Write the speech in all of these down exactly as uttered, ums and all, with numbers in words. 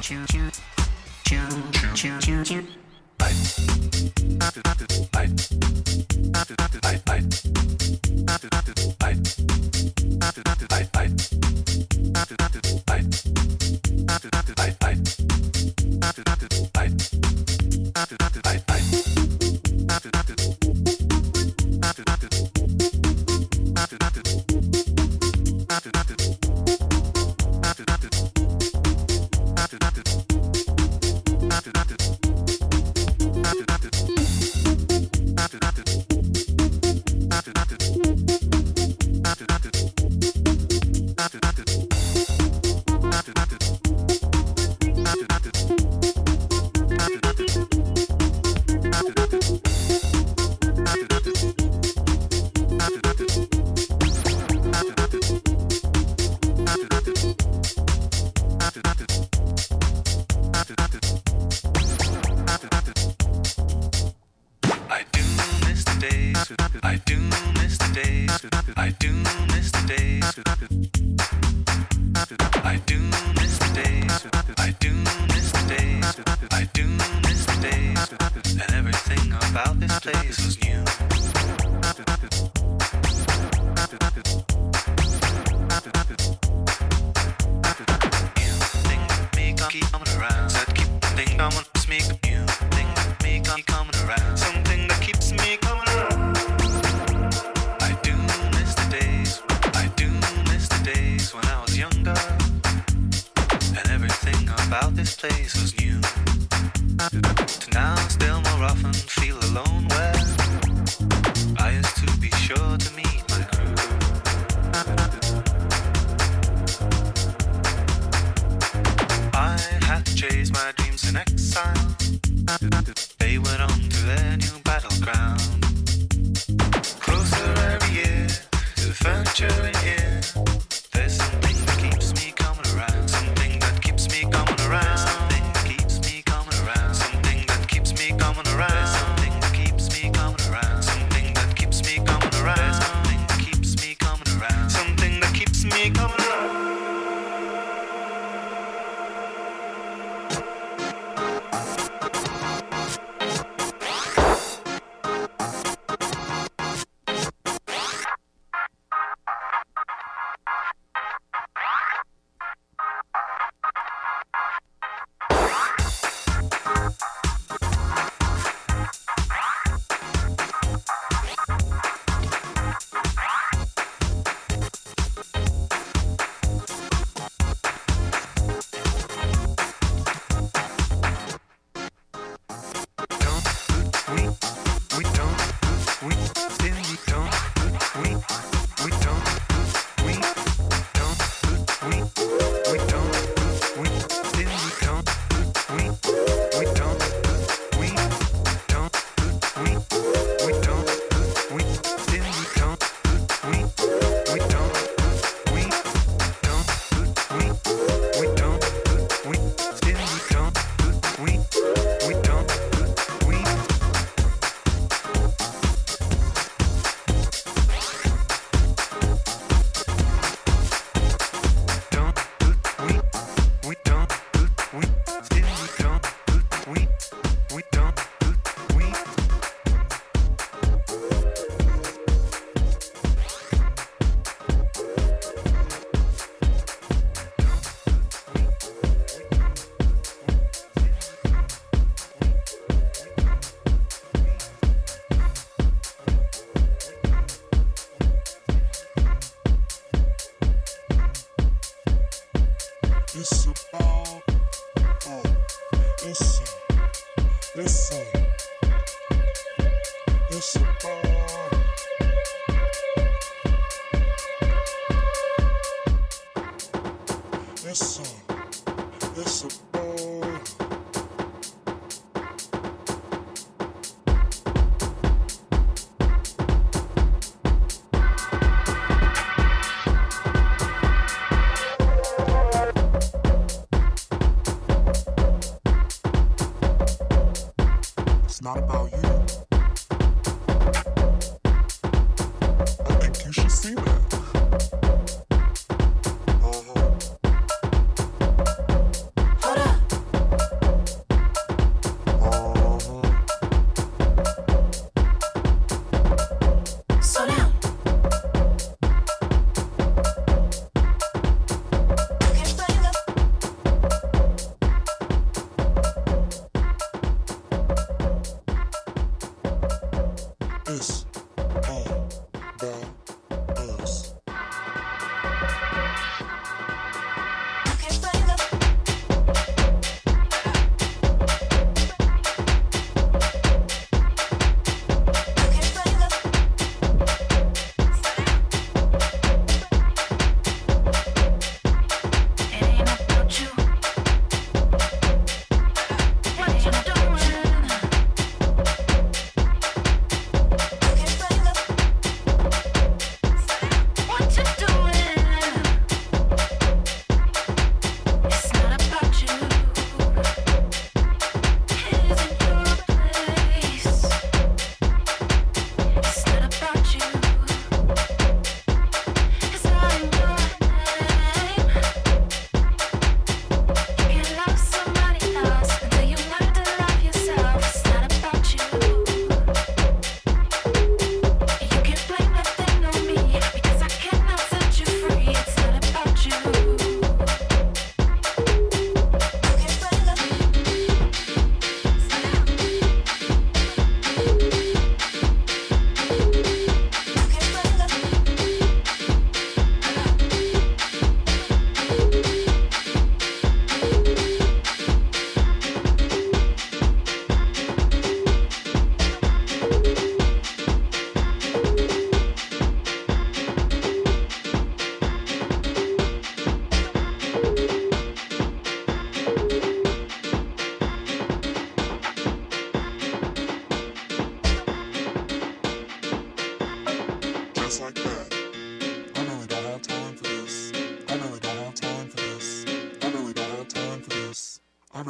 Hold up.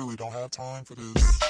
really don't have time for this.